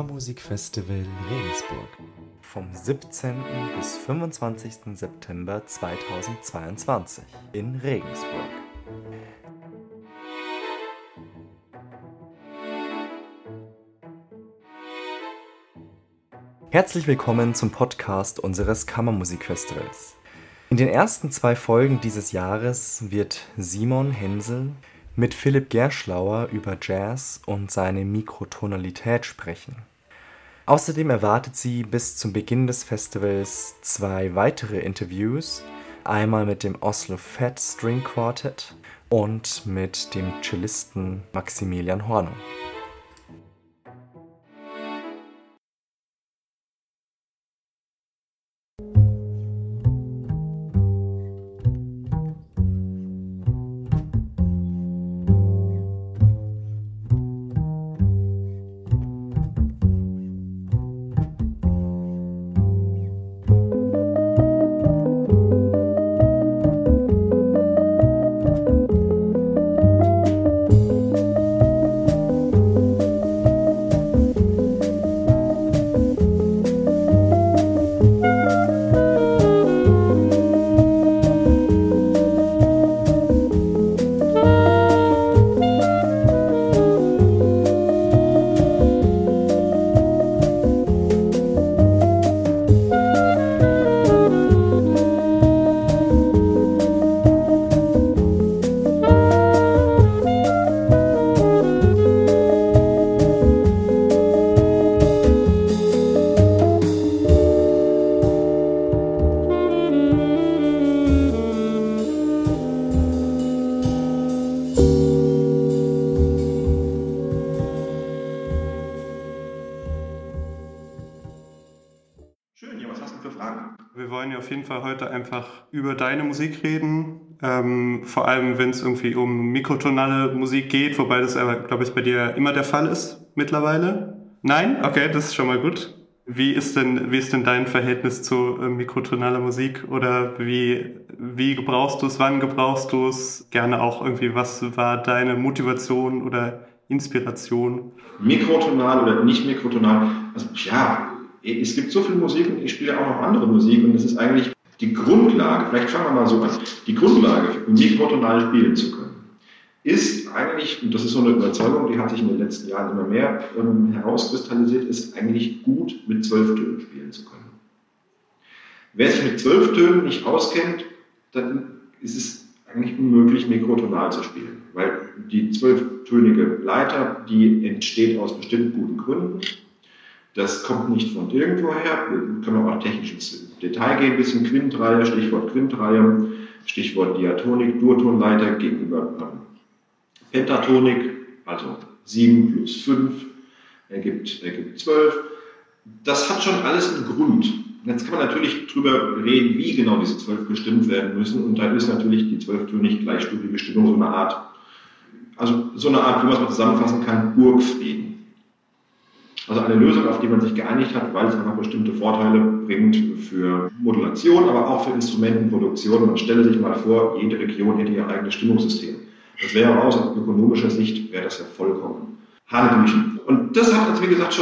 Kammermusikfestival Regensburg vom 17. bis 25. September 2022 in Regensburg. Herzlich willkommen zum Podcast unseres Kammermusikfestivals. In den ersten 2 Folgen dieses Jahres wird Simon Hensel mit Philipp Gerschlauer über Jazz und seine Mikrotonalität sprechen. Außerdem erwartet sie bis zum Beginn des Festivals 2 weitere Interviews, einmal mit dem Oslo Fat String Quartet und mit dem Cellisten Maximilian Hornung. Heute einfach über deine Musik reden, vor allem wenn es irgendwie um mikrotonale Musik geht, wobei das aber, glaube ich, bei dir immer der Fall ist mittlerweile. Nein? Okay, das ist schon mal gut. Wie ist denn dein Verhältnis zu mikrotonaler Musik oder wie gebrauchst du es, wann gebrauchst du es? Gerne auch irgendwie, was war deine Motivation oder Inspiration? Mikrotonal oder nicht mikrotonal? Also ja, es gibt so viel Musik und ich spiele auch noch andere Musik und das ist eigentlich die Grundlage, vielleicht fangen wir mal so an, die Grundlage, um mikrotonal spielen zu können, ist eigentlich, und das ist so eine Überzeugung, die hat sich in den letzten Jahren immer mehr herauskristallisiert, ist eigentlich gut mit 12 Tönen spielen zu können. Wer sich mit 12 Tönen nicht auskennt, dann ist es eigentlich unmöglich, mikrotonal zu spielen, weil die 12-tönige Leiter, die entsteht aus bestimmten guten Gründen. Das kommt nicht von irgendwoher. Wir können auch technisch ins Detail gehen, ein bisschen Quintreihe, Stichwort Quintreihe, Stichwort Diatonik, Durtonleiter gegenüber Pentatonik, also 7 plus 5 ergibt 12. Das hat schon alles einen Grund. Jetzt kann man natürlich drüber reden, wie genau diese 12 gestimmt werden müssen. Und dann ist natürlich die 12-tönig gleichstufige Stimmung so eine Art, wie man es mal zusammenfassen kann, Burgfrieden. Also eine Lösung, auf die man sich geeinigt hat, weil es einfach bestimmte Vorteile bringt für Modulation, aber auch für Instrumentenproduktion. Man stelle sich mal vor, jede Region hätte ihr eigenes Stimmungssystem. Das wäre aus ökonomischer Sicht, wäre das ja vollkommen hanebüchen. Und das hat jetzt, wie gesagt,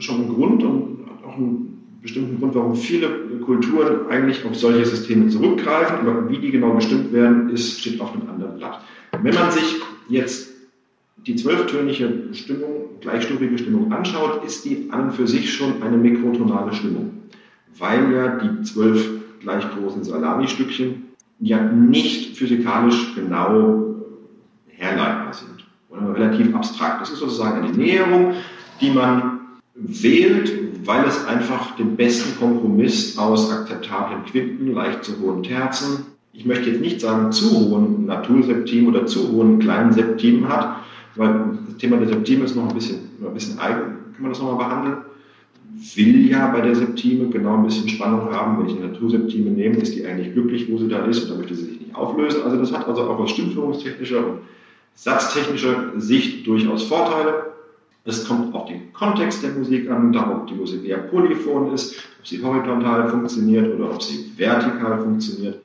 schon einen Grund und auch einen bestimmten Grund, warum viele Kulturen eigentlich auf solche Systeme zurückgreifen. Aber wie die genau bestimmt werden, steht auf einem anderen Blatt. Wenn man sich jetzt die 12-tönige Stimmung, gleichstufige Stimmung anschaut, ist die an und für sich schon eine mikrotonale Stimmung, weil ja die 12 gleich großen Salami-Stückchen ja nicht physikalisch genau herleitbar sind oder relativ abstrakt. Das ist sozusagen eine Näherung, die man wählt, weil es einfach den besten Kompromiss aus akzeptablen Quinten, leicht zu hohen Terzen, ich möchte jetzt nicht sagen zu hohen Naturseptimen oder zu hohen kleinen Septimen hat, weil das Thema der Septime ist noch ein bisschen eigen, kann man das nochmal behandeln. Will ja bei der Septime genau ein bisschen Spannung haben, wenn ich eine Naturseptime nehme, ist die eigentlich glücklich, wo sie dann ist und da möchte sie sich nicht auflösen. Also das hat also auch aus stimmführungstechnischer und satztechnischer Sicht durchaus Vorteile. Es kommt auf den Kontext der Musik an, ob die Musik eher polyphon ist, ob sie horizontal funktioniert oder ob sie vertikal funktioniert.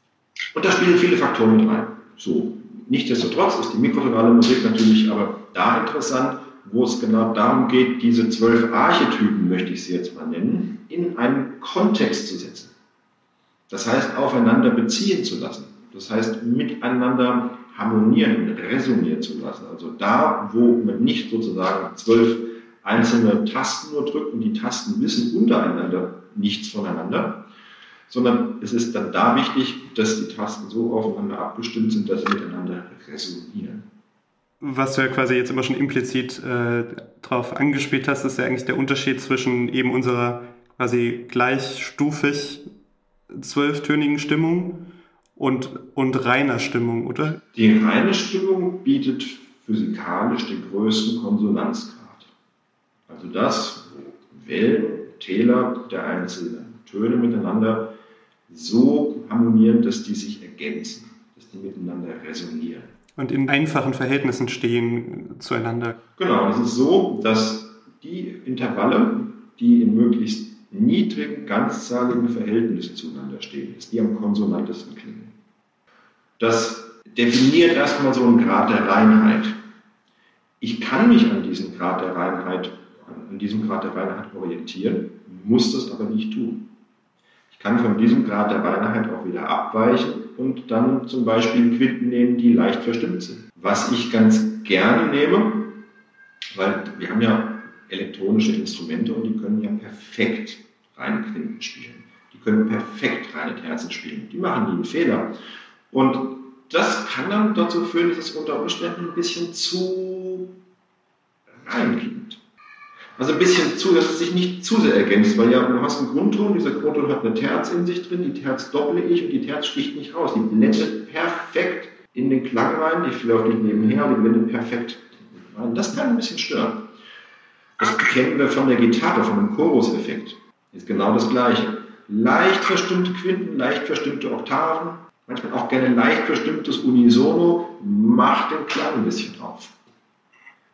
Und da spielen viele Faktoren mit rein. So. Nichtsdestotrotz ist die mikrotonale Musik natürlich aber da interessant, wo es genau darum geht, diese 12 Archetypen, möchte ich sie jetzt mal nennen, in einen Kontext zu setzen. Das heißt, aufeinander beziehen zu lassen. Das heißt, miteinander harmonieren und resonieren zu lassen. Also da, wo man nicht sozusagen 12 einzelne Tasten nur drückt und die Tasten wissen untereinander nichts voneinander, sondern es ist dann da wichtig, dass die Tasten so aufeinander abgestimmt sind, dass sie miteinander resonieren. Was du ja quasi jetzt immer schon implizit drauf angespielt hast, ist ja eigentlich der Unterschied zwischen eben unserer quasi gleichstufig 12-tönigen Stimmung und reiner Stimmung, oder? Die reine Stimmung bietet physikalisch den größten Konsonanzgrad. Also das, wo Wellen, Täler der einzelnen Töne miteinander so harmonieren, dass die sich ergänzen, dass die miteinander resonieren. Und in einfachen Verhältnissen stehen zueinander. Genau, es ist so, dass die Intervalle, die in möglichst niedrigen, ganzzahligen Verhältnissen zueinander stehen, dass die am konsonantesten klingen. Das definiert erstmal so einen Grad der Reinheit. Ich kann mich an diesem Grad der Reinheit orientieren, muss das aber nicht tun. Ich kann von diesem Grad der Reinheit auch wieder abweichen und dann zum Beispiel Quinten nehmen, die leicht verstimmt sind. Was ich ganz gerne nehme, weil wir haben ja elektronische Instrumente und die können ja perfekt reine Quinten spielen. Die können perfekt reine Terzen spielen. Die machen nie einen Fehler. Und das kann dann dazu führen, dass es unter Umständen ein bisschen zu rein klingt. Also ein bisschen zu, dass es sich nicht zu sehr ergänzt, weil ja, du hast einen Grundton, dieser Grundton hat eine Terz in sich drin, die Terz dopple ich und die Terz sticht nicht raus. Die blendet perfekt in den Klang rein, die läuft nicht nebenher, die blendet perfekt rein. Das kann ein bisschen stören. Das kennen wir von der Gitarre, von dem Chorus-Effekt. Ist genau das Gleiche. Leicht verstimmte Quinten, leicht verstimmte Oktaven, manchmal auch gerne leicht verstimmtes Unisono, macht den Klang ein bisschen auf.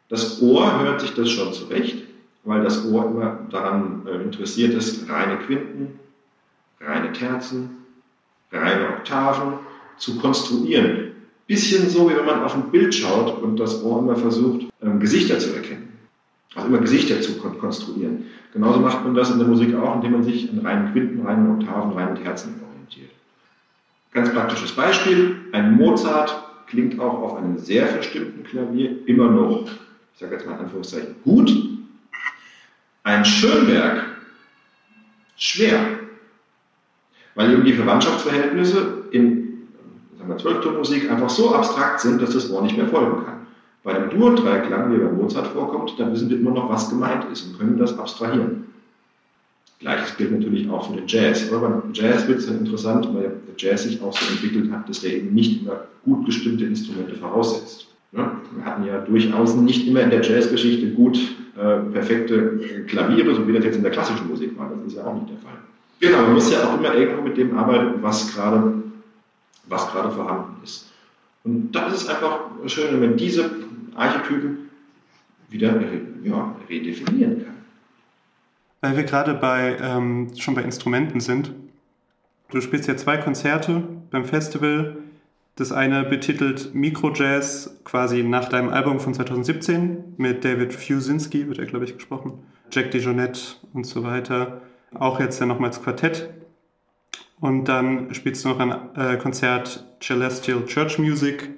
Das Ohr hört sich das schon zurecht, weil das Ohr immer daran interessiert ist, reine Quinten, reine Terzen, reine Oktaven zu konstruieren. Bisschen so, wie wenn man auf ein Bild schaut und das Ohr immer versucht, Gesichter zu erkennen. Also immer Gesichter zu konstruieren. Genauso macht man das in der Musik auch, indem man sich an reinen Quinten, reinen Oktaven, reinen Terzen orientiert. Ganz praktisches Beispiel, ein Mozart klingt auch auf einem sehr verstimmten Klavier immer noch, ich sage jetzt mal in Anführungszeichen, gut. Ein Schönberg, schwer. Weil eben die Verwandtschaftsverhältnisse in 12-Ton-Musik einfach so abstrakt sind, dass das Ohr nicht mehr folgen kann. Bei einem Dur-Dreiklang, wie bei Mozart vorkommt, dann wissen wir immer noch, was gemeint ist und können das abstrahieren. Gleiches gilt natürlich auch für den Jazz. Aber beim Jazz wird es dann interessant, weil der Jazz sich auch so entwickelt hat, dass der eben nicht immer gut gestimmte Instrumente voraussetzt. Wir hatten ja durchaus nicht immer in der Jazzgeschichte gut perfekte Klaviere, so wie das jetzt in der klassischen Musik war. Das ist ja auch nicht der Fall. Genau, man muss ja auch immer irgendwo mit dem arbeiten, was gerade vorhanden ist. Und da ist es einfach schön, wenn diese Archetypen wieder redefinieren kann. Weil wir gerade schon bei Instrumenten sind. Du spielst ja 2 Konzerte beim Festival. Das eine betitelt Microjazz, quasi nach deinem Album von 2017 mit David Fusinski, wird er glaube ich gesprochen, Jack Dijonette und so weiter. Auch jetzt ja nochmals Quartett. Und dann spielst du noch ein Konzert Celestial Church Music,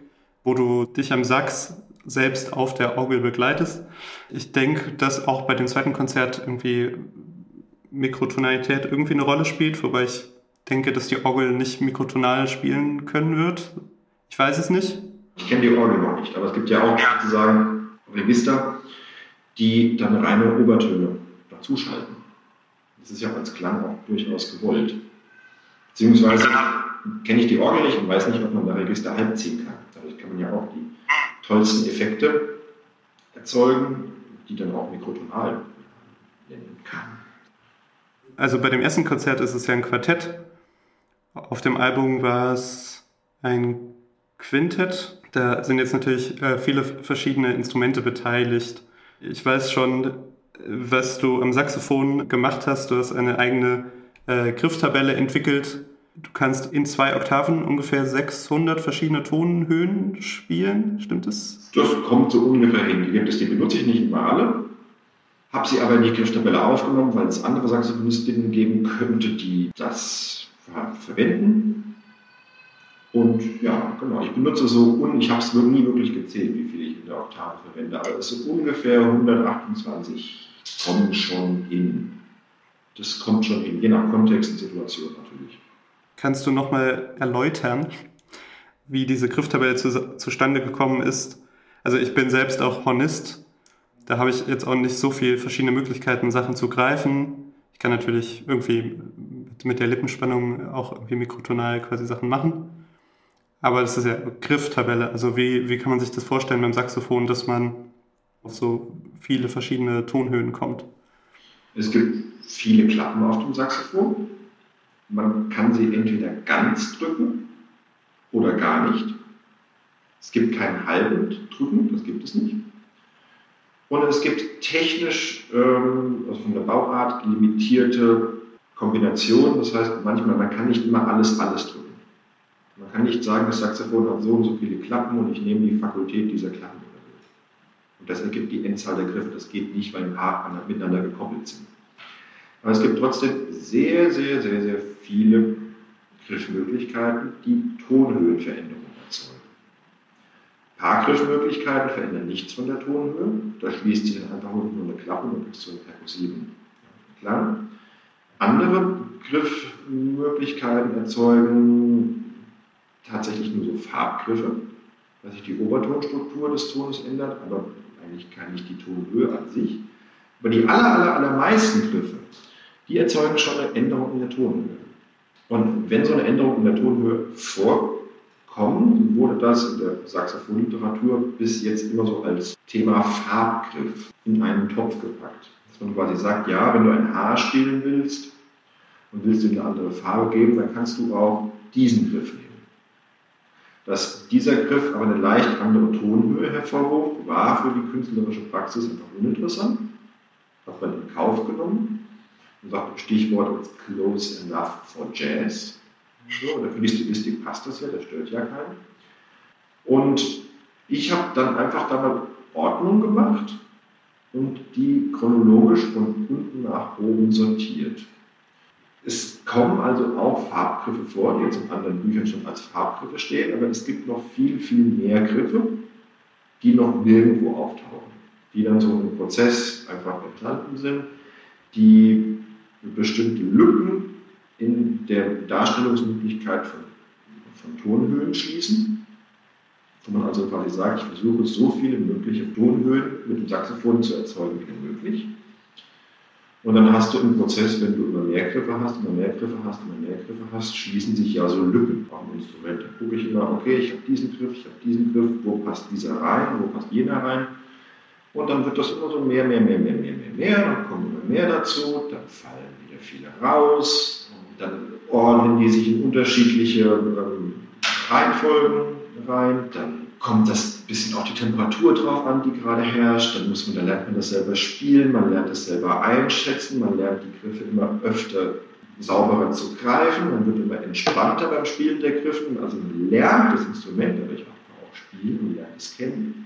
wo du dich am Sax selbst auf der Orgel begleitest. Ich denke, dass auch bei dem zweiten Konzert irgendwie Mikrotonalität irgendwie eine Rolle spielt, wobei ich denke, dass die Orgel nicht mikrotonal spielen können wird. Ich weiß es nicht. Ich kenne die Orgel noch nicht, aber es gibt ja auch sozusagen Register, die dann reine Obertöne dazuschalten. Das ist ja als Klang auch durchaus gewollt. Beziehungsweise kenne ich die Orgel nicht und weiß nicht, ob man da Register halb ziehen kann. Dadurch kann man ja auch die tollsten Effekte erzeugen, die dann auch mikrotonal nennen kann. Also bei dem ersten Konzert ist es ja ein Quartett. Auf dem Album war es ein Quintett. Da sind jetzt natürlich viele verschiedene Instrumente beteiligt. Ich weiß schon, was du am Saxophon gemacht hast. Du hast eine eigene Grifftabelle entwickelt, Du kannst in 2 Oktaven ungefähr 600 verschiedene Tonhöhen spielen, stimmt das? Das kommt so ungefähr hin. Die benutze ich nicht immer alle, habe sie aber in die Kirchtabelle aufgenommen, weil es andere Saxophonistinnen geben könnte, die das verwenden. Und ja, genau, ich benutze ich habe es noch nie wirklich gezählt, wie viel ich in der Oktave verwende, aber es sind ungefähr 128, kommen schon hin. Das kommt schon hin, je nach Kontext und Situation natürlich. Kannst du nochmal erläutern, wie diese Grifftabelle zustande gekommen ist? Also ich bin selbst auch Hornist, da habe ich jetzt auch nicht so viele verschiedene Möglichkeiten, Sachen zu greifen. Ich kann natürlich irgendwie mit der Lippenspannung auch irgendwie mikrotonal quasi Sachen machen. Aber das ist ja Grifftabelle, also wie kann man sich das vorstellen beim Saxophon, dass man auf so viele verschiedene Tonhöhen kommt? Es gibt viele Klappen auf dem Saxophon. Man kann sie entweder ganz drücken oder gar nicht. Es gibt keinen halben Drücken, das gibt es nicht. Und es gibt technisch, also von der Bauart, limitierte Kombinationen. Das heißt, manchmal, man kann nicht immer alles drücken. Man kann nicht sagen, das Saxophon hat so und so viele Klappen und ich nehme die Fakultät dieser Klappen. Und das ergibt die Endzahl der Griffe. Das geht nicht, weil ein paar miteinander gekoppelt sind. Aber es gibt trotzdem sehr, sehr, sehr, sehr viele Griffmöglichkeiten, die Tonhöhenveränderungen erzeugen. Ein paar Griffmöglichkeiten verändern nichts von der Tonhöhe. Da schließt sich dann einfach unten nur eine Klappe und kriegst so einen perkussiven Klang. Andere Griffmöglichkeiten erzeugen tatsächlich nur so Farbgriffe, dass sich die Obertonstruktur des Tones ändert, aber eigentlich kann nicht die Tonhöhe an sich. Aber die allermeisten Griffe, die erzeugen schon eine Änderung in der Tonhöhe. Und wenn so eine Änderung in der Tonhöhe vorkommt, wurde das in der Saxophonliteratur bis jetzt immer so als Thema Farbgriff in einen Topf gepackt. Dass man quasi sagt, ja, wenn du ein Haar spielen willst und willst ihm eine andere Farbe geben, dann kannst du auch diesen Griff nehmen. Dass dieser Griff aber eine leicht andere Tonhöhe hervorruft, war für die künstlerische Praxis einfach uninteressant. Hat man in Kauf genommen und sagt, Stichwort ist close enough for Jazz. So, oder für die Stilistik passt das ja, das stört ja keinen. Und ich habe dann einfach damit Ordnung gemacht und die chronologisch von unten nach oben sortiert. Es kommen also auch Farbgriffe vor, die jetzt in anderen Büchern schon als Farbgriffe stehen, aber es gibt noch viel, viel mehr Griffe, die noch nirgendwo auftauchen, die dann so im Prozess einfach entstanden sind, die bestimmte Lücken in der Darstellungsmöglichkeit von Tonhöhen schließen, wo man also quasi sagt, ich versuche so viele mögliche Tonhöhen mit dem Saxophon zu erzeugen wie möglich. Und dann hast du im Prozess, wenn du immer mehr Griffe hast, schließen sich ja so Lücken am Instrument. Da gucke ich immer, okay, ich habe diesen Griff, wo passt dieser rein, wo passt jener rein? Und dann wird das immer so mehr, dann kommen immer mehr dazu, dann fallen wieder viele raus, dann ordnen die sich in unterschiedliche Reihenfolgen rein, dann kommt das bisschen auch die Temperatur drauf an, die gerade herrscht, dann lernt man das selber spielen, man lernt das selber einschätzen, man lernt die Griffe immer öfter sauberer zu greifen, man wird immer entspannter beim Spielen der Griffe, also man lernt das Instrument, dadurch auch spielen, man lernt es kennen.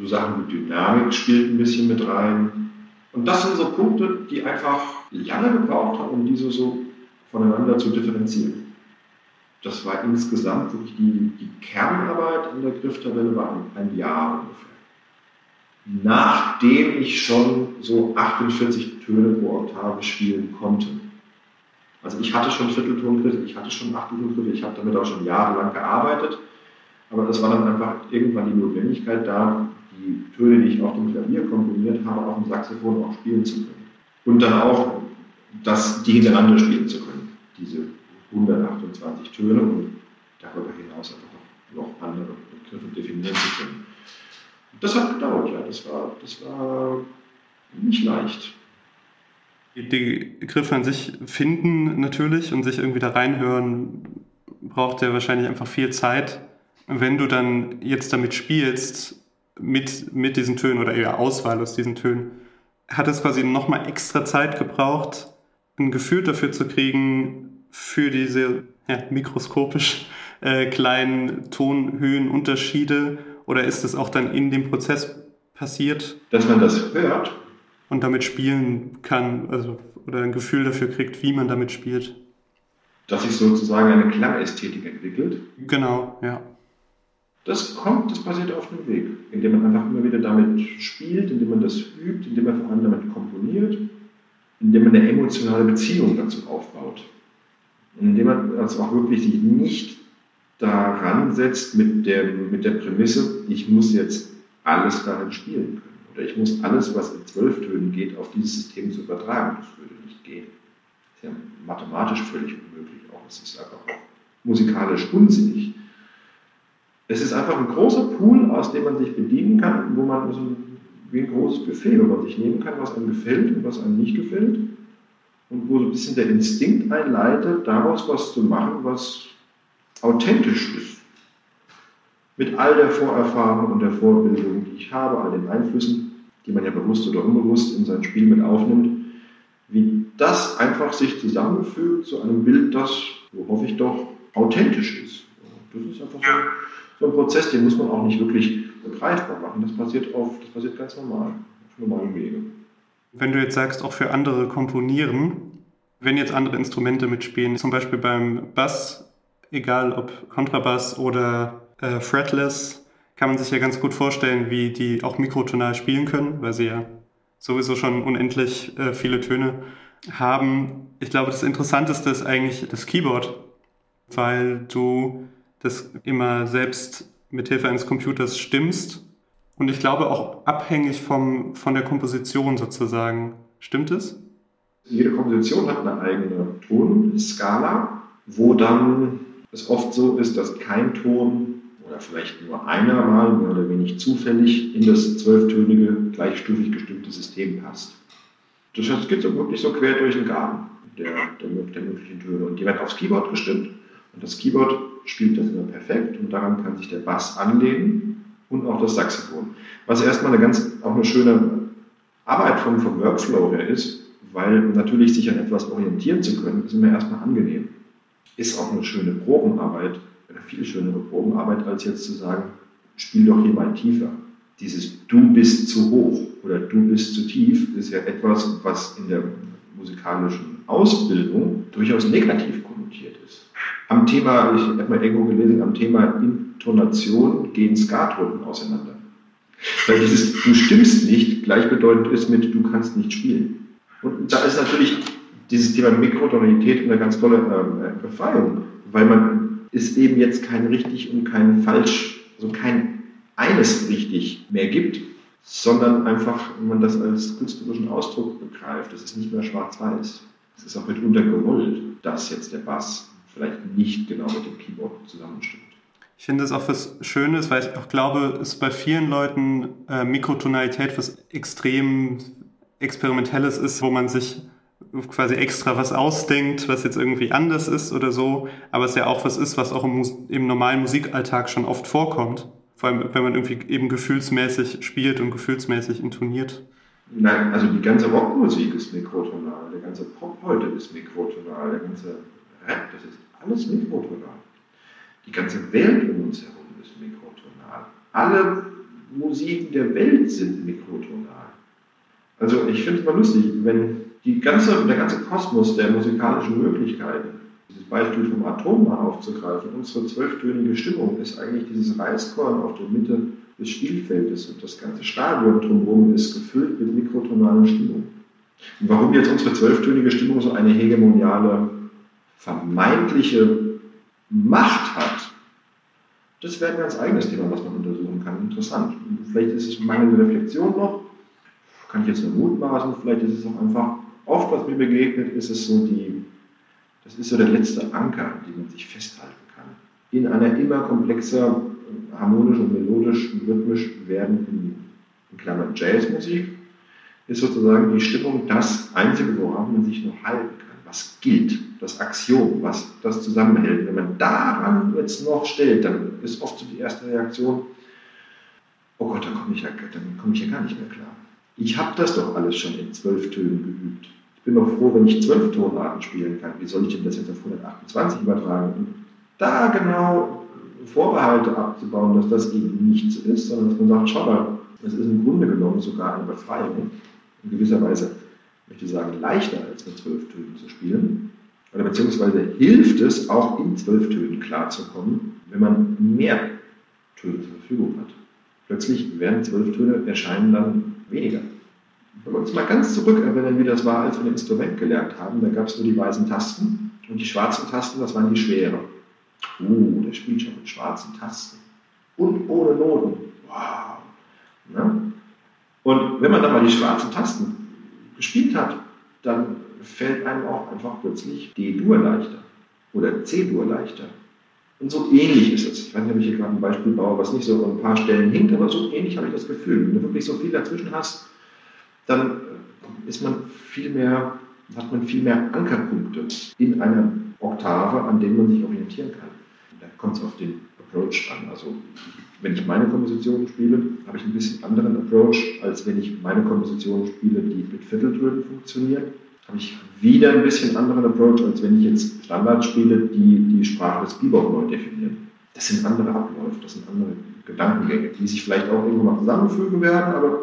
So Sachen wie Dynamik spielt ein bisschen mit rein. Und das sind so Punkte, die einfach lange gebraucht haben, um diese so voneinander zu differenzieren. Das war insgesamt wirklich die Kernarbeit in der Grifftabelle war ein Jahr ungefähr. Nachdem ich schon so 48 Töne pro Oktave spielen konnte. Also ich hatte schon Vierteltongriffe, ich hatte schon Achteltongriffe, ich habe damit auch schon jahrelang gearbeitet. Aber das war dann einfach irgendwann die Notwendigkeit da, die Töne, die ich auf dem Klavier komponiert habe, auf dem Saxophon auch spielen zu können. Und dann auch, die hintereinander spielen zu können, diese 128 Töne und darüber hinaus einfach noch andere Begriffe definieren zu können. Das hat gedauert, ja, das war nicht leicht. Die Griffe an sich finden natürlich und sich irgendwie da reinhören, braucht ja wahrscheinlich einfach viel Zeit. Wenn du dann jetzt damit spielst, mit diesen Tönen oder eher Auswahl aus diesen Tönen, hat es quasi nochmal extra Zeit gebraucht, ein Gefühl dafür zu kriegen, für diese mikroskopisch kleinen Tonhöhenunterschiede, oder ist es auch dann in dem Prozess passiert? Dass man das hört. Und damit spielen kann, also oder ein Gefühl dafür kriegt, wie man damit spielt. Dass sich sozusagen eine Klangästhetik entwickelt. Genau, ja. Das passiert auf dem Weg, indem man einfach immer wieder damit spielt, indem man das übt, indem man vor allem damit komponiert, indem man eine emotionale Beziehung dazu aufbaut. Indem man also auch wirklich sich nicht daran setzt mit der Prämisse, ich muss jetzt alles darin spielen können. Oder ich muss alles, was in 12 Tönen geht, auf dieses System zu übertragen. Das würde nicht gehen. Das ist ja mathematisch völlig unmöglich. Auch es ist einfach auch musikalisch unsinnig. Es ist einfach ein großer Pool, aus dem man sich bedienen kann, wo man so wie ein großes Buffet, wo man sich nehmen kann, was einem gefällt und was einem nicht gefällt. Und wo so ein bisschen der Instinkt einleitet, daraus was zu machen, was authentisch ist. Mit all der Vorerfahrung und der Vorbildung, die ich habe, all den Einflüssen, die man ja bewusst oder unbewusst in sein Spiel mit aufnimmt, wie das einfach sich zusammengefügt zu einem Bild, das, so hoffe ich doch, authentisch ist. Das ist einfach so ein Prozess, den muss man auch nicht wirklich begreifbar machen. Das passiert ganz normal, auf normalen Wegen. Wenn du jetzt sagst, auch für andere komponieren, wenn jetzt andere Instrumente mitspielen, zum Beispiel beim Bass, egal ob Kontrabass oder fretless, kann man sich ja ganz gut vorstellen, wie die auch mikrotonal spielen können, weil sie ja sowieso schon unendlich viele Töne haben. Ich glaube, das Interessanteste ist eigentlich das Keyboard, weil du das immer selbst mit Hilfe eines Computers stimmst. Und ich glaube auch abhängig von der Komposition sozusagen. Stimmt es? Jede Komposition hat eine eigene Tonskala, wo dann es oft so ist, dass kein Ton oder vielleicht nur einer mal mehr oder wenig zufällig in das 12-tönige, gleichstufig gestimmte System passt. Das heißt, es geht so wirklich so quer durch den Garten der möglichen Töne. Und die werden aufs Keyboard gestimmt. Und das Keyboard spielt das immer perfekt und daran kann sich der Bass anlehnen und auch das Saxophon. Was erstmal eine schöne Arbeit vom Workflow her ist, weil natürlich sich an etwas orientieren zu können, ist mir erstmal angenehm. Ist auch eine schöne Probenarbeit, eine viel schönere Probenarbeit, als jetzt zu sagen, spiel doch hier mal tiefer. Dieses du bist zu hoch oder du bist zu tief ist ja etwas, was in der musikalischen Ausbildung durchaus negativ konnotiert ist. Am Thema, ich habe mal irgendwo gelesen, am Thema Intonation gehen Skatrunden auseinander. Weil dieses du stimmst nicht gleichbedeutend ist mit du kannst nicht spielen. Und da ist natürlich dieses Thema Mikrotonalität eine ganz tolle Befreiung, weil man ist eben jetzt kein richtig und kein falsch, also kein eines richtig mehr gibt, sondern einfach, wenn man das als künstlerischen Ausdruck begreift, das ist nicht mehr schwarz-weiß. Es ist auch mitunter gewollt, dass jetzt der Bass vielleicht nicht genau mit dem Keyboard zusammenstimmt. Ich finde es auch was Schönes, weil ich auch glaube, es bei vielen Leuten Mikrotonalität was extrem Experimentelles ist, wo man sich quasi extra was ausdenkt, was jetzt irgendwie anders ist oder so, aber es ja auch was ist, was auch im normalen Musikalltag schon oft vorkommt, vor allem wenn man irgendwie eben gefühlsmäßig spielt und gefühlsmäßig intoniert. Nein, also die ganze Rockmusik ist mikrotonal, der ganze Pop heute ist mikrotonal, der ganze Rap, das ist alles mikrotonal. Die ganze Welt um uns herum ist mikrotonal. Alle Musiken der Welt sind mikrotonal. Also ich finde es mal lustig, wenn der ganze Kosmos der musikalischen Möglichkeiten, dieses Beispiel vom Atom mal aufzugreifen, unsere 12-tönige Stimmung ist eigentlich dieses Reiskorn auf der Mitte des Spielfeldes und das ganze Stadion drumherum ist gefüllt mit mikrotonalen Stimmungen. Und warum jetzt unsere 12-tönige Stimmung so eine hegemoniale, vermeintliche Macht hat, das wäre ein ganz eigenes Thema, was man untersuchen kann. Interessant. Vielleicht ist es mangelnde Reflexion noch, kann ich jetzt nur mutmaßen, vielleicht ist es auch einfach oft, was mir begegnet, ist es so das ist so der letzte Anker, an dem man sich festhalten kann. In einer immer komplexer, harmonisch und melodisch und rhythmisch werdenden, in Klammern Jazzmusik, ist sozusagen die Stimmung das Einzige, woran man sich noch halten kann. Was gilt, das Axiom, was das zusammenhält. Wenn man daran jetzt noch stellt, dann ist oft so die erste Reaktion, oh Gott, dann komme ich ja gar nicht mehr klar. Ich habe das doch alles schon in 12 Tönen geübt. bin doch froh, wenn ich 12 Tonarten spielen kann. Wie soll ich denn das jetzt auf 128 übertragen? Und da genau Vorbehalte abzubauen, dass das eben nichts ist, sondern dass man sagt, schau mal, es ist im Grunde genommen sogar eine Befreiung. In gewisser Weise, möchte ich sagen, leichter als mit 12 Tönen zu spielen. Oder beziehungsweise hilft es, auch in 12 Tönen klarzukommen, wenn man mehr Töne zur Verfügung hat. Plötzlich werden 12 Töne, erscheinen dann weniger. Wenn wir uns mal ganz zurück erinnern, wie das war, als wir ein Instrument gelernt haben, da gab es nur die weißen Tasten und die schwarzen Tasten, das waren die schweren. Der spielt schon mit schwarzen Tasten. Und ohne Noten. Wow. Na? Und wenn man dann mal die schwarzen Tasten gespielt hat, dann fällt einem auch einfach plötzlich D-Dur leichter oder C-Dur leichter. Und so ähnlich ist es. Ich weiß nicht, ob ich hier gerade ein Beispiel baue, was nicht so an ein paar Stellen hinkt, aber so ähnlich habe ich das Gefühl. Wenn du wirklich so viel dazwischen hast, dann ist man viel mehr, hat man viel mehr Ankerpunkte in einer Oktave, an denen man sich orientieren kann. Da kommt es auf den Approach an. Also wenn ich meine Komposition spiele, habe ich ein bisschen anderen Approach, als wenn ich meine Komposition spiele, die mit Vierteltönen funktioniert. Habe ich wieder ein bisschen anderen Approach, als wenn ich jetzt Standards spiele, die die Sprache des Bebop neu definieren. Das sind andere Abläufe, das sind andere Gedankengänge, die sich vielleicht auch irgendwann mal zusammenfügen werden, aber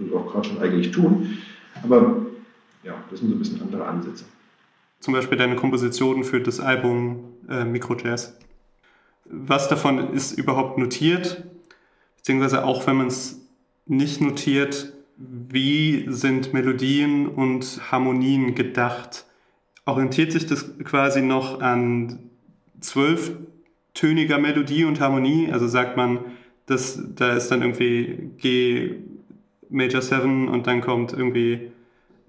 das auch gerade schon eigentlich tun. Aber ja, das sind so ein bisschen andere Ansätze. Zum Beispiel deine Komposition für das Album Microjazz. Was davon ist überhaupt notiert? Beziehungsweise auch wenn man es nicht notiert, wie sind Melodien und Harmonien gedacht? Orientiert sich das quasi noch an 12-töniger Melodie und Harmonie? Also sagt man, dass da ist dann irgendwie G Major 7 und dann kommt irgendwie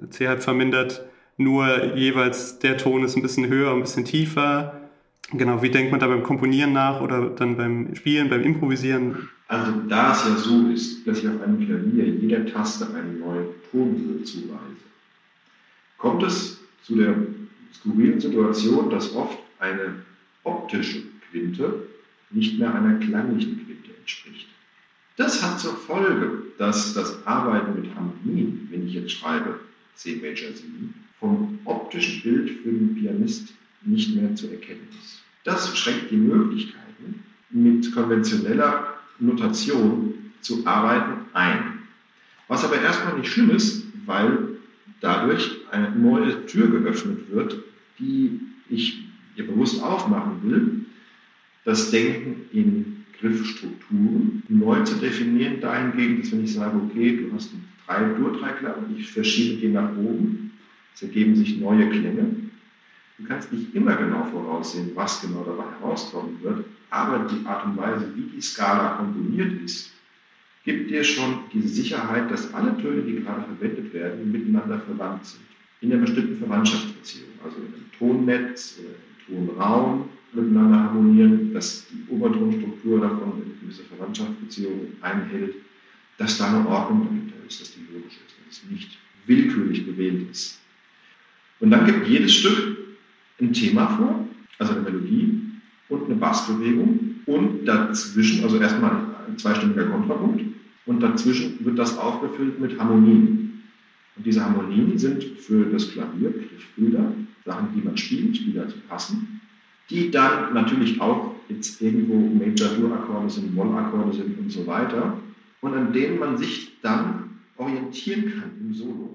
C halb vermindert, nur jeweils der Ton ist ein bisschen höher, ein bisschen tiefer. Genau, wie denkt man da beim Komponieren nach oder dann beim Spielen, beim Improvisieren? Also da es ja so ist, dass ich auf einem Klavier jeder Taste einen neuen Tonhöhe zuweise, kommt es zu der skurrilen Situation, dass oft eine optische Quinte nicht mehr einer klanglichen Quinte entspricht. Das hat zur Folge, dass das Arbeiten mit Harmonien, wenn ich jetzt schreibe C Major 7, vom optischen Bild für den Pianist nicht mehr zu erkennen ist. Das schränkt die Möglichkeiten, mit konventioneller Notation zu arbeiten, ein. Was aber erstmal nicht schlimm ist, weil dadurch eine neue Tür geöffnet wird, die ich ihr bewusst aufmachen will, das Denken in Griffstrukturen neu zu definieren, dahingegen, dass wenn ich sage, okay, du hast einen 3-Dur-Dreiklang und ich verschiebe den nach oben, es ergeben sich neue Klänge. Du kannst nicht immer genau voraussehen, was genau dabei herauskommen wird, aber die Art und Weise, wie die Skala komponiert ist, gibt dir schon diese Sicherheit, dass alle Töne, die gerade verwendet werden, miteinander verwandt sind. In einer bestimmten Verwandtschaftsbeziehung, also in einem Tonnetz oder einem Tonraum miteinander harmonieren, dass die Obertonstruktur davon eine gewisse Verwandtschaftsbeziehung einhält, dass da eine Ordnung dahinter ist, dass die logisch ist, dass es nicht willkürlich gewählt ist. Und dann gibt jedes Stück ein Thema vor, also eine Melodie und eine Bassbewegung und dazwischen, also erstmal ein 2-stimmiger Kontrapunkt und dazwischen wird das aufgefüllt mit Harmonien. Und diese Harmonien sind für das Klavier Griffbilder, Sachen, die man spielt, die dazu passen, die dann natürlich auch jetzt irgendwo Major-Dur-Akkorde sind, Moll-Akkorde sind und so weiter und an denen man sich dann orientieren kann im Solo.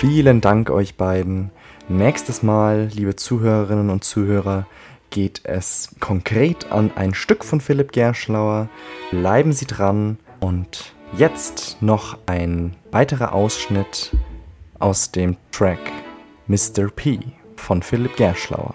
Vielen Dank euch beiden. Nächstes Mal, liebe Zuhörerinnen und Zuhörer, geht es konkret an ein Stück von Philipp Gerschlauer. Bleiben Sie dran und jetzt noch ein weiterer Ausschnitt aus dem Track Mr. P von Philipp Gerschlauer.